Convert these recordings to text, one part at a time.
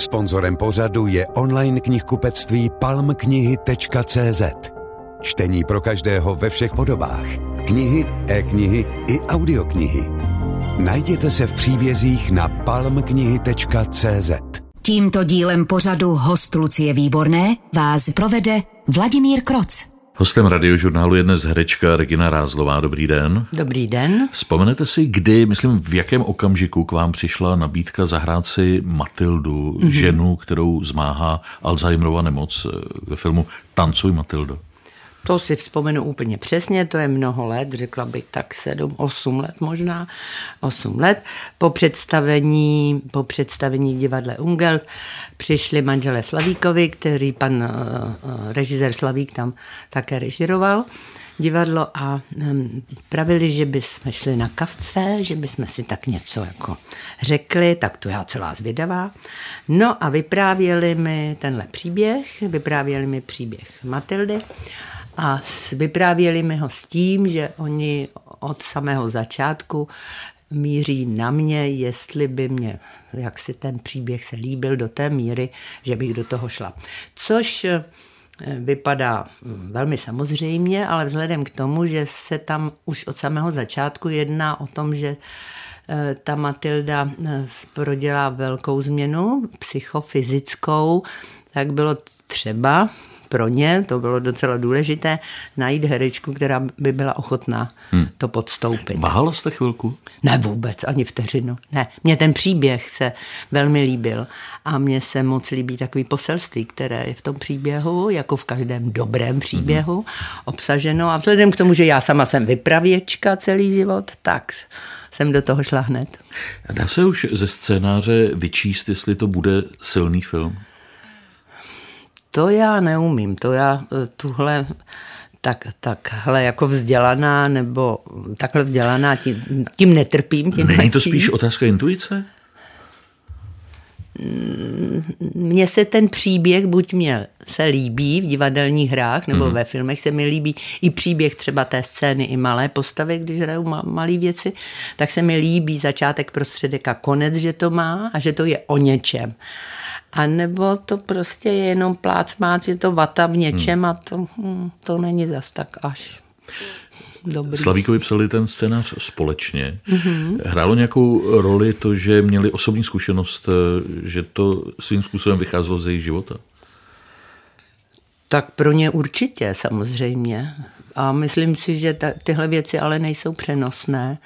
Sponzorem pořadu je online knihkupectví palmknihy.cz. Čtení pro každého ve všech podobách. Knihy, e-knihy i audioknihy. Najděte se v příbězích na palmknihy.cz. Tímto dílem pořadu Host Lucie Výborné vás provede Vladimír Kroc. Hostem radiožurnálu je dnes herečka Regina Rázlová. Dobrý den. Dobrý den. Vzpomenete si, kdy, myslím, v jakém okamžiku k vám přišla nabídka zahrát si Matyldu, ženu, kterou zmáhá Alzheimerova nemoc ve filmu Tancuj Matyldo? To si vzpomenu úplně přesně, to je mnoho let, řekla bych tak 8 let. Po představení v divadle Ungelt přišli manželé Slavíkovi, který pan režisér Slavík tam také režiroval divadlo, a pravili, že bychom šli na kafe, že bychom si tak něco jako řekli, tak to já celá zvědavá. No a vyprávěli mi příběh Matyldy. A vyprávěli mi ho s tím, že oni od samého začátku míří na mě, jestli by mě, jak si ten příběh se líbil do té míry, že bych do toho šla. Což vypadá velmi samozřejmě, ale vzhledem k tomu, že se tam už od samého začátku jedná o tom, že ta Matylda prodělá velkou změnu psychofyzickou, tak bylo třeba pro ně, to bylo docela důležité, najít herečku, která by byla ochotná to podstoupit. Váhala jste chvilku? Ne, vůbec, ani vteřinu. Ne, mně ten příběh se velmi líbil a mně se moc líbí takový poselství, které je v tom příběhu, jako v každém dobrém příběhu, obsaženo. A vzhledem k tomu, že já sama jsem vypravěčka celý život, tak jsem do toho šla hned. Dá se už ze scénáře vyčíst, jestli to bude silný film? To já neumím, to já tuhle takhle jako vzdělaná, nebo takhle vzdělaná, tím netrpím. Není to spíš otázka intuice? Mně se ten příběh buď mě se líbí v divadelních hrách, nebo ve filmech se mi líbí i příběh třeba té scény, i malé postavy, když hrajou malé věci, tak se mi líbí začátek, prostředek a konec, že to má a že to je o něčem. A nebo to prostě je jenom plácmác, je to vata v něčem a to není zas tak až dobrý. Slavíkovi psali ten scénář společně. Hrálo nějakou roli to, že měli osobní zkušenost, že to svým způsobem vycházelo ze jejich života? Tak pro ně určitě, samozřejmě. A myslím si, že tyhle věci ale nejsou přenosné,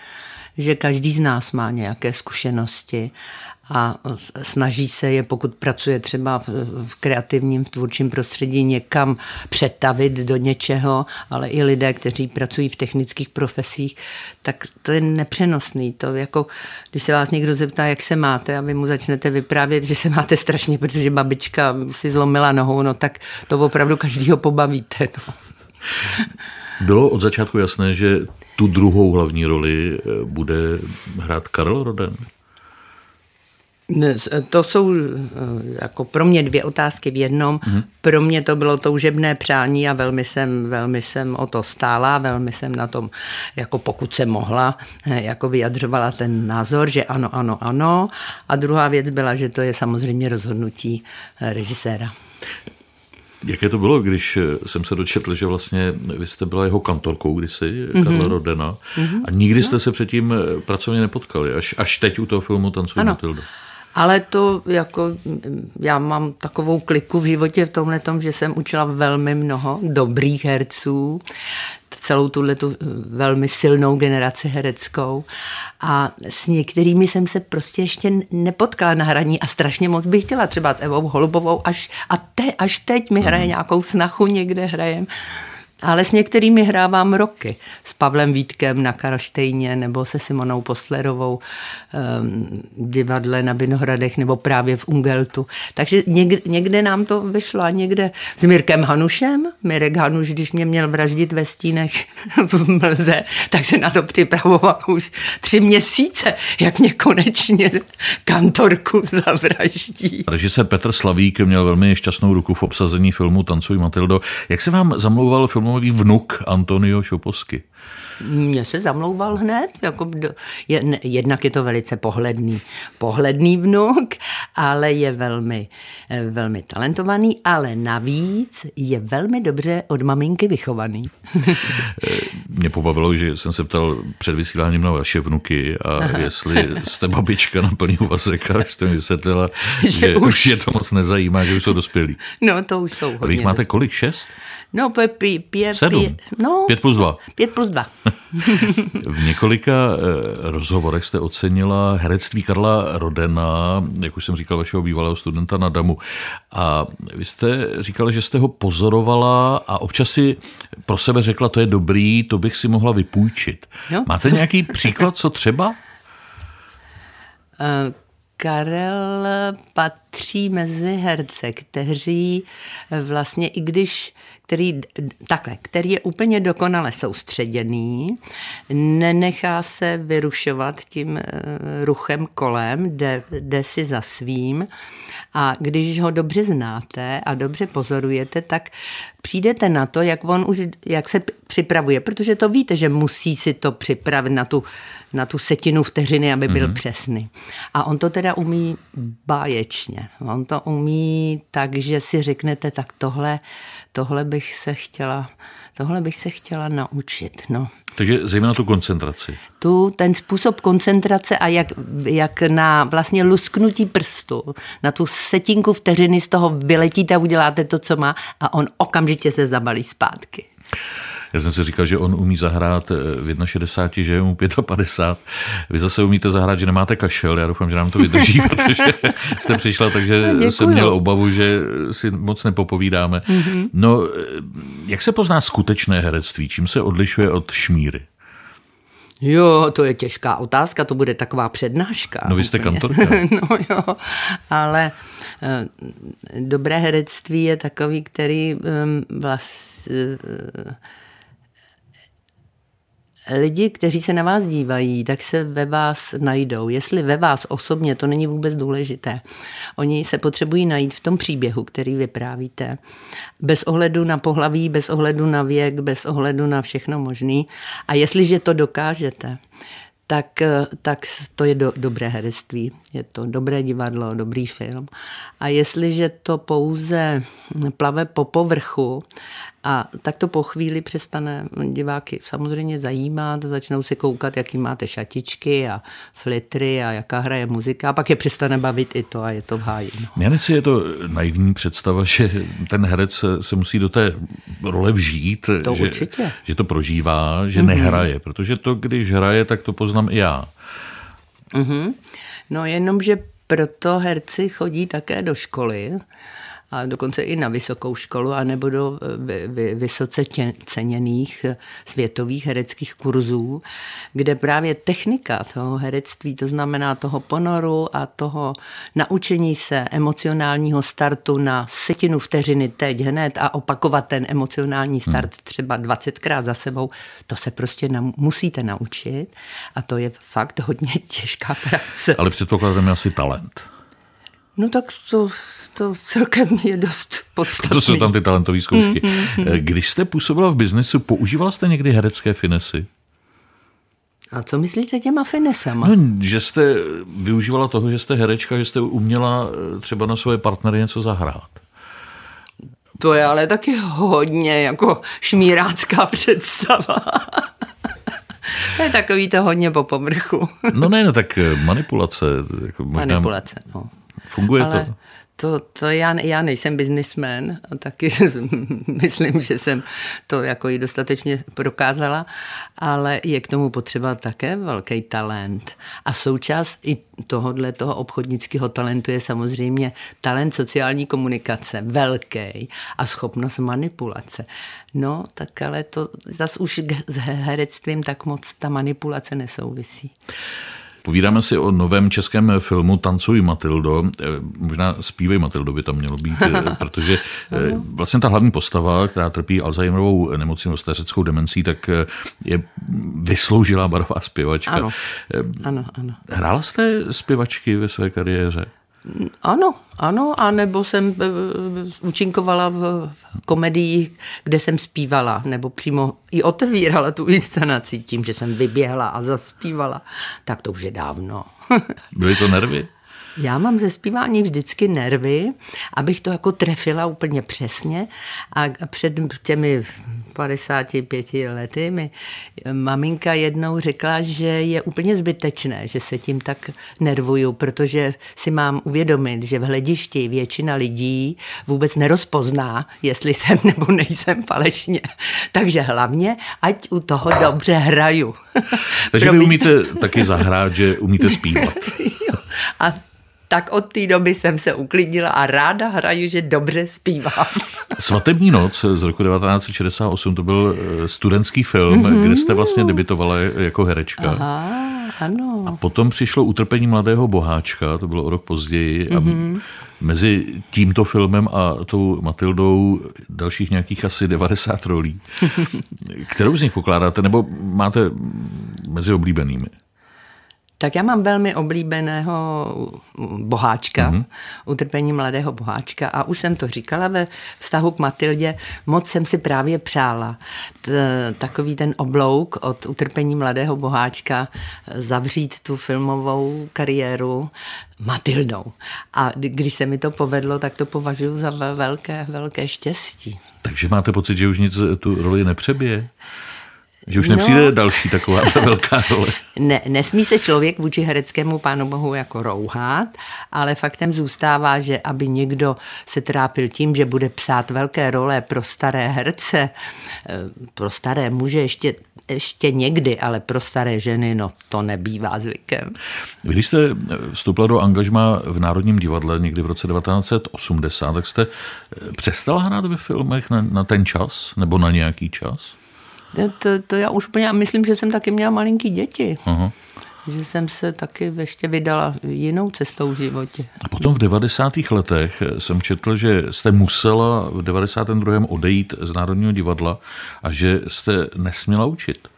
že každý z nás má nějaké zkušenosti a snaží se je, pokud pracuje třeba v kreativním, v tvůrčím prostředí, někam přetavit do něčeho, ale i lidé, kteří pracují v technických profesích, tak to je nepřenosný. To jako, když se vás někdo zeptá, jak se máte, a vy mu začnete vyprávět, že se máte strašně, protože babička si zlomila nohou, no tak to opravdu každýho pobavíte. No. Bylo od začátku jasné, že tu druhou hlavní roli bude hrát Karel Roden? To jsou jako pro mě dvě otázky v jednom. Pro mě to bylo toužebné přání a velmi jsem o to stála, velmi jsem na tom, jako pokud se mohla, jako vyjadřovala ten názor, že ano. A druhá věc byla, že to je samozřejmě rozhodnutí režiséra. Jaké to bylo, když jsem se dočetl, že vlastně vy jste byla jeho kantorkou kdysi, Karla Rodena, a nikdy jste se předtím pracovně nepotkali, až teď u toho filmu Tancuj Matyldo. Ale to jako, já mám takovou kliku v životě v tomhletom, že jsem učila velmi mnoho dobrých herců, celou tuhletu velmi silnou generaci hereckou, a s některými jsem se prostě ještě nepotkala na hraní a strašně moc bych chtěla, třeba s Evou Holubovou, až teď mi hraje nějakou snachu, někde hrajem. Ale s některými hrávám roky. S Pavlem Vítkem na Karlštejně, nebo se Simonou Postlerovou v divadle na Vinohradech, nebo právě v Ungeltu. Takže někde nám to vyšlo a někde s Mirkem Hanušem. Mirek Hanuš, když mě měl vraždit ve stínech v mlze, tak se na to připravoval už 3 měsíce, jak mě konečně kantorku zavraždí. Režisér Petr Slavík měl velmi šťastnou ruku v obsazení filmu Tancuj Matyldo. Jak se vám zamlouval filmový vnuk Antonio Šoposky? Mně se zamlouval hned. Jako jednak je to velice pohledný vnuk, ale je velmi talentovaný, ale navíc je velmi dobře od maminky vychovaný. Mě pobavilo, že jsem se ptal před vysíláním na vaše vnuky a jestli jste babička na plný úvazek, a jste mi vysvětlila, že už je to moc nezajímá, že už jsou dospělí. No to už jsou hodně. A vy máte kolik, 6? No, 5+2. 5+2. V několika rozhovorech jste ocenila herectví Karla Rodena, jak už jsem říkal, vašeho bývalého studenta na DAMU. A vy jste říkala, že jste ho pozorovala a občas si pro sebe řekla, to je dobrý, to bych si mohla vypůjčit. Jo? Máte nějaký příklad, co třeba? Karel patří mezi herce, který je úplně dokonale soustředěný, nenechá se vyrušovat tím ruchem kolem, jde si za svým, a když ho dobře znáte a dobře pozorujete, tak přijdete na to, jak se připravuje, protože to víte, že musí si to připravit na tu setinu vteřiny, aby byl přesný. A on to teda umí báječně. On to umí tak, že si řeknete, tak tohle bych se chtěla naučit. No. Takže zejména tu koncentraci. Ten způsob koncentrace a jak na vlastně lusknutí prstu, na tu setinku vteřiny z toho vyletíte a uděláte to, co má, a on okamžitě se zabalí zpátky. Já jsem si říkal, že on umí zahrát v 61, že je mu 55. Vy zase umíte zahrát, že nemáte kašel. Já doufám, že nám to vydrží, protože jste přišla, takže jsem měl obavu, že si moc nepopovídáme. No, jak se pozná skutečné herectví? Čím se odlišuje od šmíry? Jo, to je těžká otázka, to bude taková přednáška. No, vy jste kantorka. No jo, ale dobré herectví je takový, který lidi, kteří se na vás dívají, tak se ve vás najdou. Jestli ve vás osobně, to není vůbec důležité. Oni se potřebují najít v tom příběhu, který vyprávíte. Bez ohledu na pohlaví, bez ohledu na věk, bez ohledu na všechno možný. A jestliže to dokážete, tak to je dobré herectví. Je to dobré divadlo, dobrý film. A jestliže to pouze plave po povrchu, a tak to po chvíli přestane diváky samozřejmě zajímat, začnou si koukat, jaký máte šatičky a flitry a jaká hraje muzika, a pak je přestane bavit i to a je to v háji. Já myslím, je to naivní představa, že ten herec se musí do té role vžít, to že to prožívá, že nehraje, protože to, když hraje, tak to poznám i já. No jenomže proto herci chodí také do školy, a dokonce i na vysokou školu, anebo do vysoce ceněných světových hereckých kurzů, kde právě technika toho herectví, to znamená toho ponoru a toho naučení se emocionálního startu na setinu vteřiny teď hned a opakovat ten emocionální start třeba 20krát za sebou, to se prostě musíte naučit, a to je fakt hodně těžká práce. Ale předpokladem je asi talent. No tak to celkem je dost podstatný. To jsou tam ty talentové zkoušky. Když jste působila v biznesu, používala jste někdy herecké finesy? A co myslíte těma finesama? No, že jste využívala toho, že jste herečka, že jste uměla třeba na svoje partnery něco zahrát. To je ale taky hodně jako šmírácká představa. To je takový to hodně po povrchu. No ne, tak manipulace. Jako možná... Manipulace, no. Funguje ale to? To já nejsem businessman, a taky myslím, že jsem to jako i dostatečně prokázala, ale je k tomu potřeba také velký talent. A součást i tohodle toho obchodnického talentu je samozřejmě talent sociální komunikace, velký, a schopnost manipulace. No, tak ale to zase už s herectvím tak moc ta manipulace nesouvisí. Povídáme si o novém českém filmu Tancuj Matyldo, možná Zpívej Matyldo by tam mělo být, protože vlastně ta hlavní postava, která trpí Alzheimerovou nemocí, stařeckou demencí, tak je vysloužilá barová zpěvačka. Ano. Hrála jste zpěvačky ve své kariéře? Ano, anebo jsem účinkovala v komedii, kde jsem zpívala, nebo přímo i otevírala tu instalaci tím, že jsem vyběhla a zaspívala. Tak to už je dávno. Byly to nervy? Já mám ze zpívání vždycky nervy, abych to jako trefila úplně přesně, a před těmi 55 lety mi maminka jednou řekla, že je úplně zbytečné, že se tím tak nervuju, protože si mám uvědomit, že v hledišti většina lidí vůbec nerozpozná, jestli jsem nebo nejsem falešně. Takže hlavně, ať u toho dobře hraju. Takže vy umíte taky zahrát, že umíte zpívat. A tak od té doby jsem se uklidnila a ráda hraju, že dobře zpívám. Svatební noc z roku 1968, to byl studentský film, kde jste vlastně debutovala jako herečka. Aha, ano. A potom přišlo Utrpení mladého boháčka, to bylo o rok později. A mezi tímto filmem a tou Matyldou dalších nějakých asi 90 rolí. Kterou z nich pokládáte, nebo máte mezi oblíbenými? Tak já mám velmi oblíbeného boháčka, Utrpení mladého boháčka, a už jsem to říkala ve vztahu k Matyldě, moc jsem si právě přála takový ten oblouk od Utrpení mladého boháčka zavřít tu filmovou kariéru Matyldou. A když se mi to povedlo, tak to považuji za velké štěstí. Takže máte pocit, že už nic tu roli nepřebije? Že už nepřijde další taková velká role. Ne, nesmí se člověk vůči hereckému Pánu Bohu jako rouhat, ale faktem zůstává, že aby někdo se trápil tím, že bude psát velké role pro staré herce, pro staré muže ještě někdy, ale pro staré ženy, to nebývá zvykem. Když jste vstoupila do angažmá v Národním divadle někdy v roce 1980, tak jste přestala hrát ve filmech na ten čas nebo na nějaký čas? To já už úplně, myslím, že jsem taky měla malinký děti. Aha. Že jsem se taky ještě vydala jinou cestou v životě. A potom v 90. letech jsem četl, že jste musela v 92. odejít z Národního divadla a že jste nesměla učit.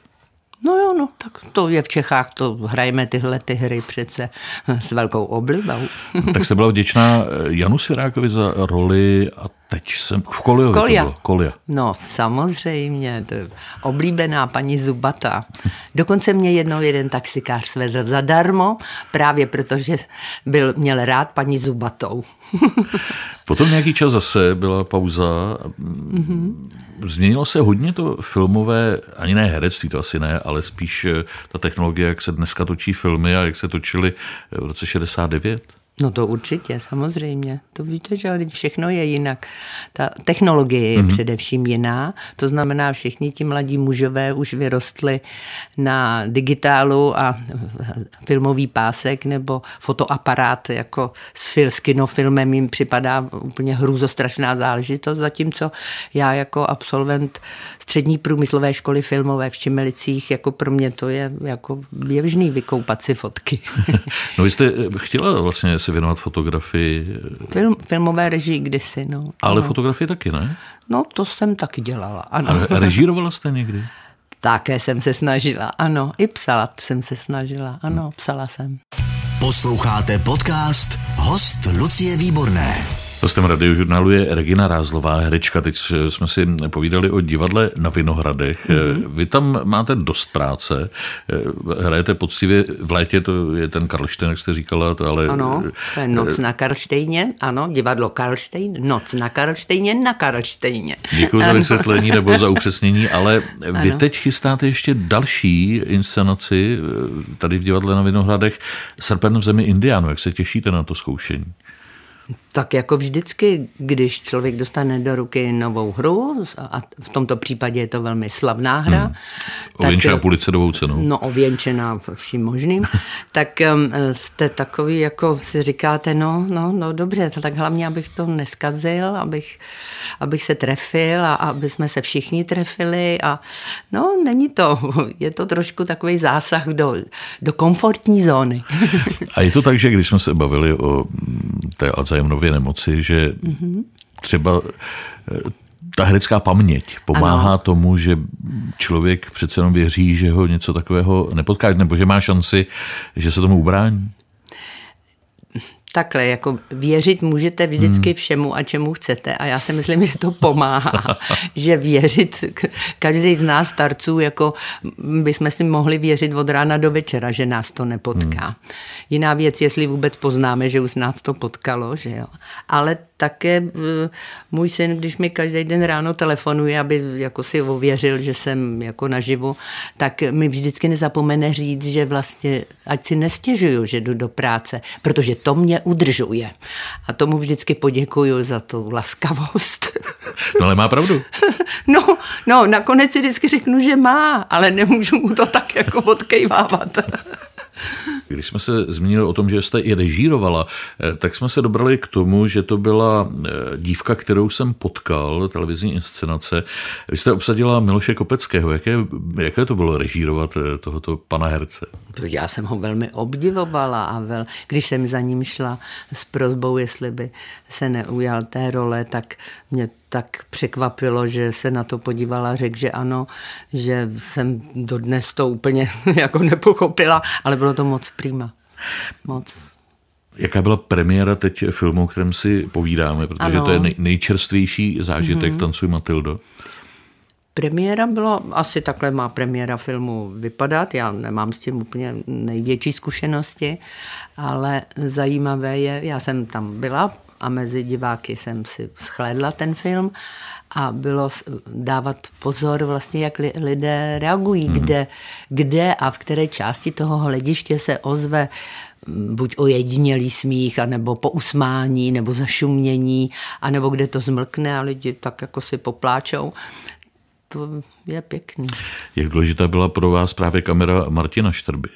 No, tak to je v Čechách, to hrajeme tyhle ty hry přece s velkou oblibou. Tak jste byla vděčná Janu Sirákovi za roli a teď jsem v Kolja. No samozřejmě, to je oblíbená paní Zubata. Dokonce mě jednou jeden taxikář svezl zadarmo, právě protože měl rád paní Zubatou. Potom nějaký čas zase byla pauza. Změnilo se hodně to filmové, ani ne herectví, to asi ne, ale spíš ta technologie, jak se dneska točí filmy a jak se točily v roce 69. No to určitě, samozřejmě. To víte, že všechno je jinak. Ta technologie je především jiná. To znamená, všichni ti mladí mužové už vyrostli na digitálu a filmový pásek nebo fotoaparát jako s kinofilmem jim připadá úplně hrůzostrašná záležitost, zatímco já jako absolvent střední průmyslové školy filmové v Čemelicích, jako pro mě to je jako běžný vykoupat si fotky. No vy jste chtěla vlastně se věnovat fotografii. Filmové režii kdysi, no. Ale ano. Fotografii taky, ne? No, to jsem taky dělala, ano. A režírovala jste někdy? Také jsem se snažila, ano. I psala jsem se snažila, ano, psala jsem. Posloucháte podcast Host Lucie Výborné. Hostem radiožurnálu je Regina Rázlová, herečka. Teď jsme si povídali o divadle na Vinohradech. Vy tam máte dost práce. Hrajete poctivě v létě, to je ten Karlštejn, jak jste říkala. Ano, to je Noc na Karlštejně. Ano, divadlo Karlštejn, Noc na Karlštejně, na Karlštejně. Děkuji za vysvětlení nebo za upřesnění, ale vy teď chystáte ještě další inscenaci tady v divadle na Vinohradech Srpen v zemi Indiánů. Jak se těšíte na to zkoušení? Tak jako vždycky, když člověk dostane do ruky novou hru, a v tomto případě je to velmi slavná hra. Ověnčená Pulicerovou cenou. No, ověnčená vším možným. Tak jste takový, jako si říkáte, no dobře, tak hlavně, abych to neskazil, abych se trefil a aby jsme se všichni trefili. A no, není to. Je to trošku takový zásah do komfortní zóny. A je to tak, že když jsme se bavili o té Alzheimerově nemoci, že třeba ta herecká paměť pomáhá tomu, že člověk přece jenom věří, že ho něco takového nepotká, nebo že má šanci, že se tomu ubrání. takhle, jako věřit můžete vždycky všemu a čemu chcete. A já si myslím, že to pomáhá, že věřit, každý z nás starců, jako bychom si mohli věřit od rána do večera, že nás to nepotká. Jiná věc, jestli vůbec poznáme, že už nás to potkalo, že jo. Ale také můj syn, když mi každý den ráno telefonuje, aby jako si ověřil, že jsem jako naživu, tak mi vždycky nezapomene říct, že vlastně, ať si nestěžuju, že jdu do práce, protože to mě udržuje. A tomu vždycky poděkuju za tu laskavost. No ale má pravdu. No, nakonec si vždycky řeknu, že má, ale nemůžu mu to tak jako odkejvávat. Když jsme se zmínili o tom, že jste i režírovala, tak jsme se dobrali k tomu, že to byla dívka, kterou jsem potkal, televizní inscenace. Vy jste obsadila Miloše Kopeckého. Jaké to bylo režírovat tohoto pana herce? Já jsem ho velmi obdivovala a když jsem za ním šla s prosbou, jestli by se neujal té role, tak mě tak překvapilo, že se na to podívala a řekl, že ano, že jsem dodnes to úplně jako nepochopila, ale bylo to moc prima. Moc. Jaká byla premiéra teď filmu, o kterém si povídáme, protože ano. To je nejčerstvější zážitek Tancuj Matyldo. Premiéra byla, asi takhle má premiéra filmu vypadat, já nemám s tím úplně největší zkušenosti, ale zajímavé je, já jsem tam byla, a mezi diváky jsem si shlédla ten film a bylo dávat pozor vlastně, jak lidé reagují, kde a v které části toho hlediště se ozve buď ojedinělý smích, anebo pousmání, nebo zašumění, anebo kde to zmlkne a lidi tak jako si popláčou. To je pěkný. Jak důležitá byla pro vás právě kamera Martina Štrby?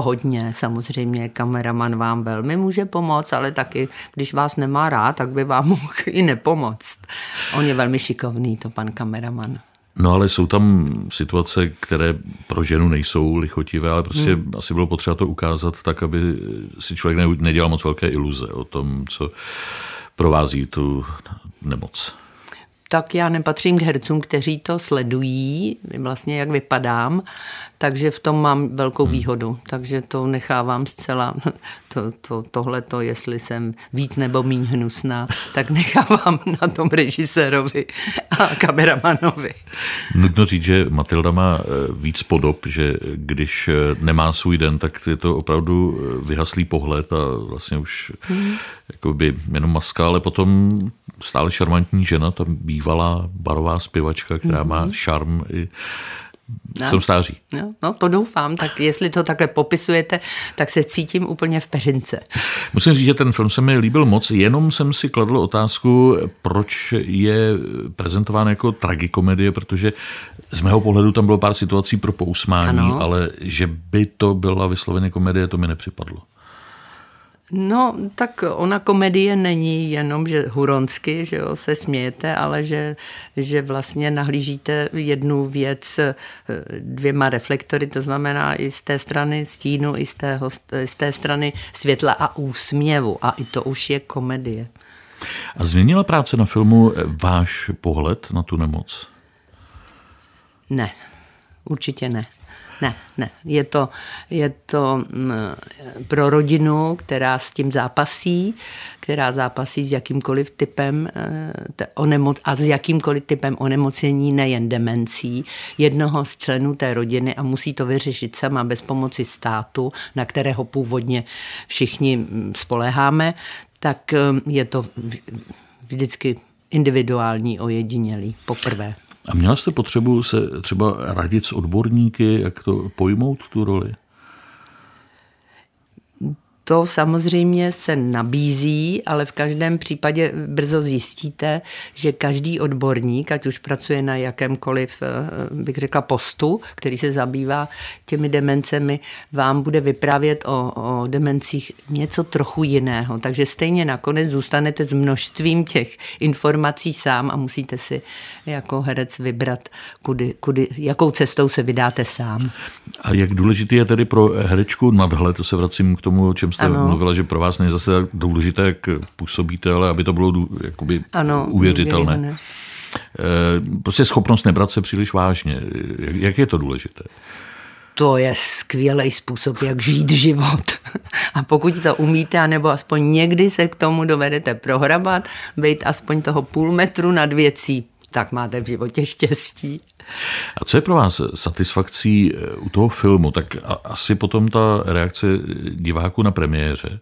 Hodně, samozřejmě kameraman vám velmi může pomoct, ale taky, když vás nemá rád, tak by vám mohl i nepomoct. On je velmi šikovný, to pan kameraman. No ale jsou tam situace, které pro ženu nejsou lichotivé, ale prostě asi bylo potřeba to ukázat tak, aby si člověk nedělal moc velké iluze o tom, co provází tu nemoc. Tak já nepatřím k hercům, kteří to sledují, vlastně jak vypadám, takže v tom mám velkou výhodu. Takže to nechávám zcela, tohleto, jestli jsem víc nebo míň hnusná, tak nechávám na tom režisérovi a kameramanovi. Nutno říct, že Matylda má víc podob, že když nemá svůj den, tak je to opravdu vyhaslý pohled a vlastně už jakoby jenom maska, ale potom stále šarmantní žena, tam bývalá barová zpěvačka, která má šarm i v tom stáří. No, to doufám, tak jestli to takhle popisujete, tak se cítím úplně v peřince. Musím říct, že ten film se mi líbil moc, jenom jsem si kladl otázku, proč je prezentován jako tragikomedie, protože z mého pohledu tam bylo pár situací pro pousmání, ale že by to byla vysloveně komedie, to mi nepřipadlo. No, tak ona komedie není jenom, že huronsky, že jo, se smějete, ale že vlastně nahlížíte jednu věc dvěma reflektory, to znamená i z té strany stínu, i z té strany světla a úsměvu. A i to už je komedie. A změnila práce na filmu váš pohled na tu nemoc? Ne, určitě ne. Ne. Je to pro rodinu, která s tím zápasí, s jakýmkoliv typem a s jakýmkoliv typem onemocnění, nejen demencí, jednoho z členů té rodiny a musí to vyřešit sama bez pomoci státu, na kterého původně všichni spoléháme, tak je to vždycky individuální, ojedinělý, poprvé. A měla jste potřebu se třeba radit s odborníky, jak to pojmout, tu roli? To samozřejmě se nabízí, ale v každém případě brzo zjistíte, že každý odborník, ať už pracuje na jakémkoliv, bych řekla, postu, který se zabývá těmi demencemi, vám bude vyprávět o demencích něco trochu jiného. Takže stejně nakonec zůstanete s množstvím těch informací sám a musíte si jako herec vybrat, jakou cestou se vydáte sám. A jak důležitý je tedy pro herečku nadhled, to se vracím k tomu, o čem jste mluvila, že pro vás není zase tak důležité, jak působíte, ale aby to bylo jakoby uvěřitelné. Prostě schopnost nebrat se příliš vážně. Jak je to důležité? to je skvělý způsob, jak žít život. A pokud to umíte, nebo aspoň někdy se k tomu dovedete prohrabat, být aspoň toho půl metru nad věcí, tak máte v životě štěstí. A co je pro vás satisfakcí u toho filmu? Tak asi potom ta reakce diváků na premiéře.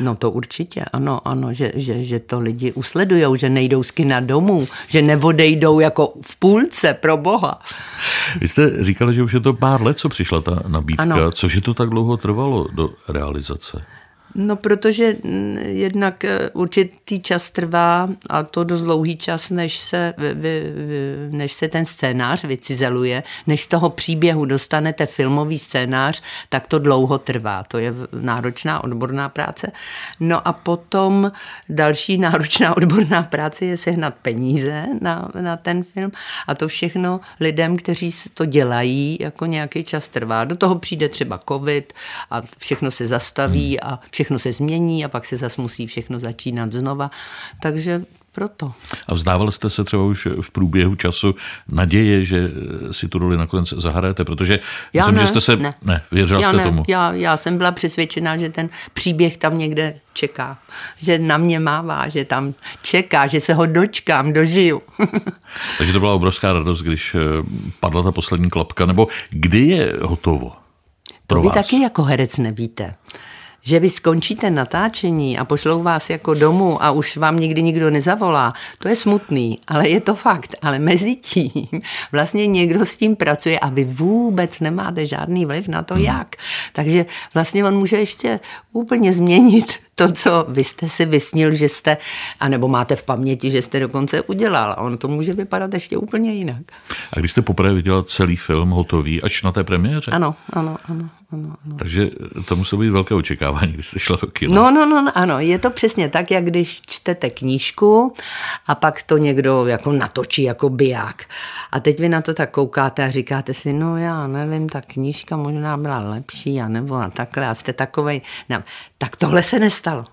No to určitě, ano, že to lidi usledujou, že nejdou z kina domů, že neodejdou jako v půlce, pro boha. Vy jste říkala, že už je to pár let, co přišla ta nabídka. Ano. Cože to tak dlouho trvalo do realizace? No, protože jednak určitý čas trvá, a to dost dlouhý čas, než se ten scénář vycizeluje, než z toho příběhu dostanete filmový scénář, tak to dlouho trvá. To je náročná odborná práce. No a potom další náročná odborná práce je sehnat peníze na ten film, a to všechno lidem, kteří to dělají, jako nějaký čas trvá. Do toho přijde třeba covid a všechno se zastaví a všechno se změní a pak se zas musí všechno začínat znova, takže proto. A vzdával jste se třeba už v průběhu času naděje, že si tu roli nakonec zahrajete, protože myslím, že jste se věřila jste tomu. Já jsem byla přesvědčená, že ten příběh tam někde čeká, že na mě mává, že tam čeká, že se ho dočkám, dožiju. Takže to byla obrovská radost, když padla ta poslední klapka, nebo kdy je hotovo pro vás? To vy taky jako herec nevíte. Že vy skončíte natáčení a pošlou vás jako domů a už vám nikdy nikdo nezavolá, to je smutný, ale je to fakt. Ale mezi tím vlastně někdo s tím pracuje a vy vůbec nemáte žádný vliv na to, jak. Takže vlastně on může ještě úplně změnit to, co vy jste si vysnil, že jste, anebo máte v paměti, že jste dokonce udělal. On to může vypadat ještě úplně jinak. A když jste poprvé viděla celý film hotový, až na té premiéře? Ano. Takže to muselo být velké očekávání, když jste šla do kina. No, ano, je to přesně tak, jak když čtete knížku a pak to někdo jako natočí jako biják. A teď vy na to tak koukáte a říkáte si, no já nevím, ta knížka možná byla lepší, a nebo a takhle, a jste takovej. Tak tohle se nestalo.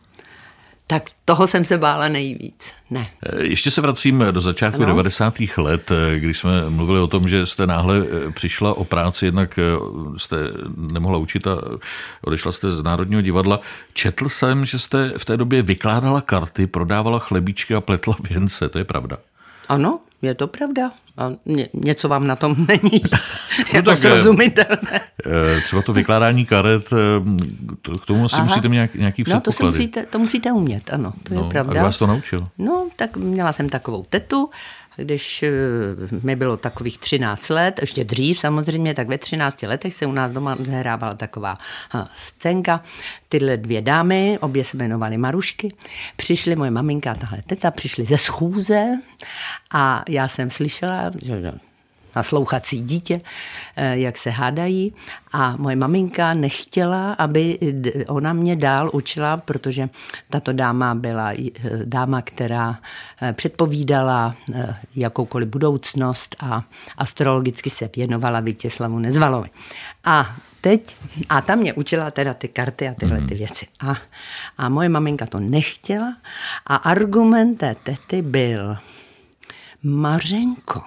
Tak toho jsem se bála nejvíc. Ne. Ještě se vracím do začátku 90. let, kdy jsme mluvili o tom, že jste náhle přišla o práci, jednak jste nemohla učit a odešla jste z Národního divadla. Četl jsem, že jste v té době vykládala karty, prodávala chlebíčky a pletla věnce. To je pravda? Ano, je to pravda. A něco vám na tom není jako srozumitelné. Třeba to vykládání karet, k tomu asi musíte mít nějaký předpoklady. No, to musíte umět, ano, to je pravda. A vás to naučil? No, tak měla jsem takovou tetu, když mi bylo takových 13 let, ještě dřív samozřejmě, tak ve 13 letech se u nás doma hrávala taková scénka. Tyhle dvě dámy, obě se jmenovaly Marušky, přišly, moje maminka a tahle teta, přišly ze schůze a já jsem slyšela, že naslouchací dítě, jak se hádají, a moje maminka nechtěla, aby ona mě dál učila, protože tato dáma byla dáma, která předpovídala jakoukoliv budoucnost a astrologicky se věnovala Vítězslavu Nezvalovi. A ta mě učila teda ty karty a tyhle ty věci. A moje maminka to nechtěla a argument té tety byl: Mařenko,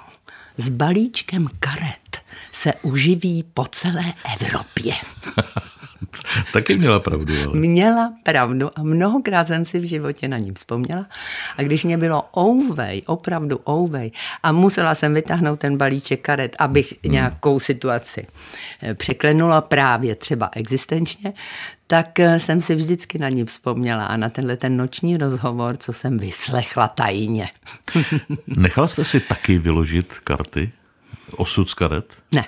s balíčkem karet se uživí po celé Evropě. Taky měla pravdu. Ale. Měla pravdu a mnohokrát jsem si v životě na ním vzpomněla. A když mě bylo ouvej, opravdu ouvej, a musela jsem vytáhnout ten balíček karet, abych nějakou situaci překlenula právě třeba existenčně, tak jsem si vždycky na ní vzpomněla a na tenhle ten noční rozhovor, co jsem vyslechla tajně. Nechala jste si taky vyložit karty? Osud z karet? Ne.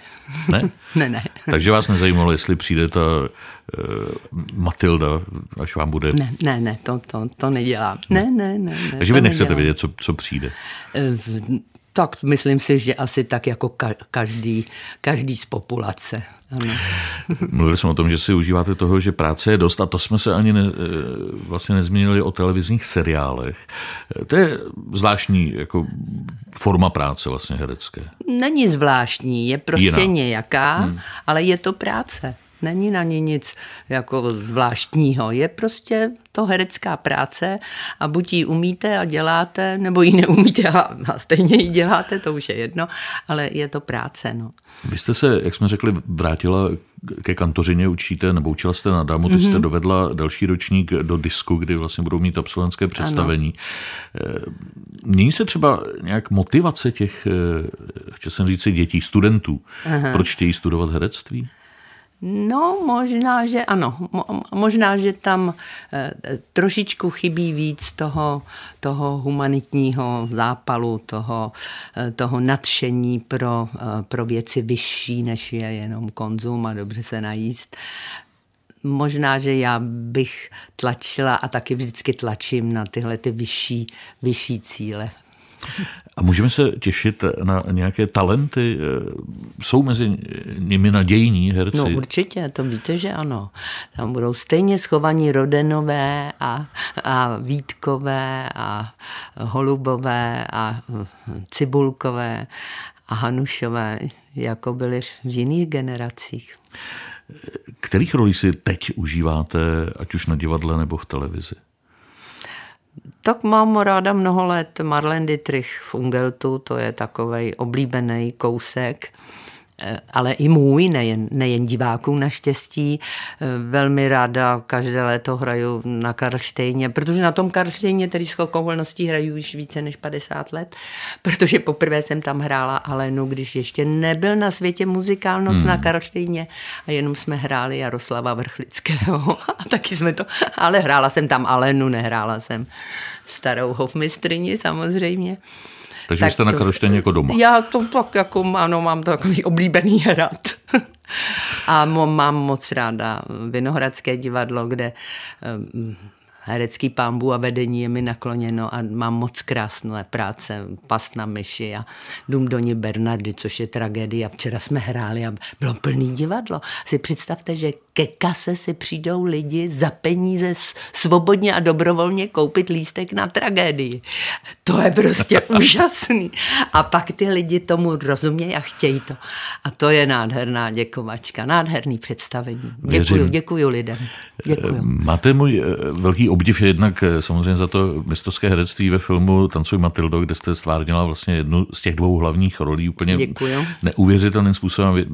Ne. Takže vás nezajímalo, jestli přijde ta Matylda, až vám bude... Ne, to nedělám. Ne. Takže vy nechcete vědět, co přijde? Tak myslím si, že asi tak jako každý z populace. Ano. Mluvili jsme o tom, že si užíváte toho, že práce je dost, a to jsme se ani vlastně nezmínili o televizních seriálech. To je zvláštní jako forma práce vlastně herecké. Není zvláštní, je prostě jiná. Nějaká, ale je to práce. Není na ní nic jako zvláštního. Je prostě to herecká práce a buď ji umíte a děláte, nebo ji neumíte a stejně ji děláte, to už je jedno, ale je to práce. No. Vy jste se, jak jsme řekli, vrátila ke kantořině, učíte, nebo učila jste na DAMU, teď jste dovedla další ročník do disku, kdy vlastně budou mít absolventské představení. Ano. Mění se třeba nějak motivace těch, chtěl jsem říct, dětí, studentů, aha, proč chtějí studovat herectví? No, možná, že ano. Možná, že tam trošičku chybí víc toho humanitního zápalu, toho nadšení pro věci vyšší, než je jenom konzum a dobře se najíst. Možná, že já bych tlačila a taky vždycky tlačím na tyhle ty vyšší cíle. A můžeme se těšit na nějaké talenty? Jsou mezi nimi nadějní herci? No určitě, to víte, že ano. Tam budou stejně schovaní Rodenové a Vítkové a Holubové a Cibulkové a Hanušové, jako byli v jiných generacích. Kterých rolí si teď užíváte, ať už na divadle nebo v televizi? Tak mám ráda mnoho let Marlene Dietrich v Ungeltu, to je takovej oblíbený kousek, ale i můj, nejen diváků naštěstí. Velmi ráda každé léto hraju na Karlštejně, protože na tom Karlštejně, tedy shodou okolností, hraju již více než 50 let, protože poprvé jsem tam hrála Alenu, když ještě nebyl na světě muzikál Noc na Karlštejně a jenom jsme hráli Jaroslava Vrchlického a taky jsme to, ale hrála jsem tam Alenu, nehrála jsem starou hofmistryni samozřejmě. Takže tak jste na Karlštejně jako doma. Já to tak jako, ano, mám takový oblíbený hrad. A mám moc ráda Vinohradské divadlo, kde herecký pánbů a vedení je mi nakloněno a mám moc krásné práce. Pas na myši a Dům Doni Bernardy, což je tragédie. Včera jsme hráli a bylo plný divadlo. Si představte, že ke kase si přijdou lidi za peníze svobodně a dobrovolně koupit lístek na tragédii. To je prostě úžasný. A pak ty lidi tomu rozumějí a chtějí to. A to je nádherná děkovačka, nádherný představení. Děkuju lidem. Děkuju. Máte můj velký obdiv jednak samozřejmě za to mistrovské herectví ve filmu Tancuj Matyldo, kde jste stvárnila vlastně jednu z těch dvou hlavních rolí úplně neuvěřitelným způsobem.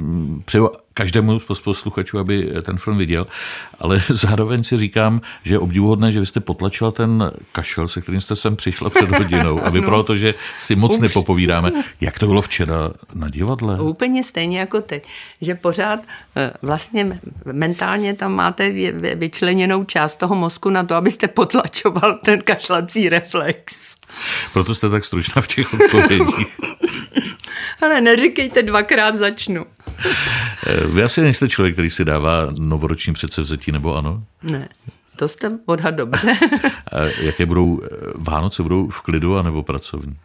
Přeju každému z posluchačů, aby ten film viděl, ale zároveň si říkám, že je obdivuhodné, že vy jste potlačila ten kašel, se kterým jste sem přišla před hodinou a vypadalo to, že si moc nepopovídáme. Jak to bylo včera na divadle? Úplně stejně jako teď, že pořád vlastně mentálně tam máte vyčleněnou část toho mozku na to, abyste potlačoval ten kašlací reflex. Proto jste tak stručná v těch odpovědích. Ale neříkejte dvakrát začnu. Vy asi nejste člověk, který si dává novoroční předsevzetí, nebo ano? Ne, to jste odhad dobře. A jaké budou Vánoce? Budou v klidu anebo pracovní?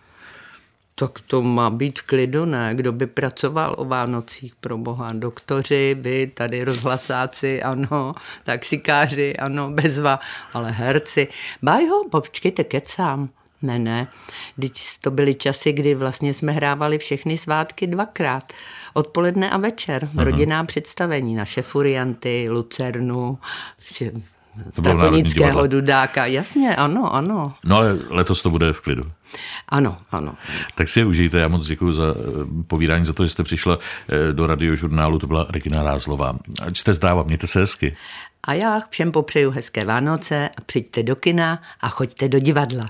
Tak to má být v klidu, ne? Kdo by pracoval o Vánocích, pro boha? Doktoři, vy, tady rozhlasáci, ano, taxikáři, ano, bezva, ale herci. Bájho, počkejte, kecám. Ne. Vždyť to byly časy, kdy vlastně jsme hrávali všechny svátky dvakrát. Odpoledne a večer. Aha. Rodinná představení. Naše Furianty, Lucernu, Strakonického Dudáka. Jasně, ano. No ale letos to bude v klidu. Ano. Tak si je užijte. Já moc děkuji za povídání, za to, že jste přišla do radiožurnálu. To byla Regina Rázlová. Ať jste zdravá, mějte se hezky. A já všem popřeju hezké Vánoce a přijďte do kina a choďte do divadla.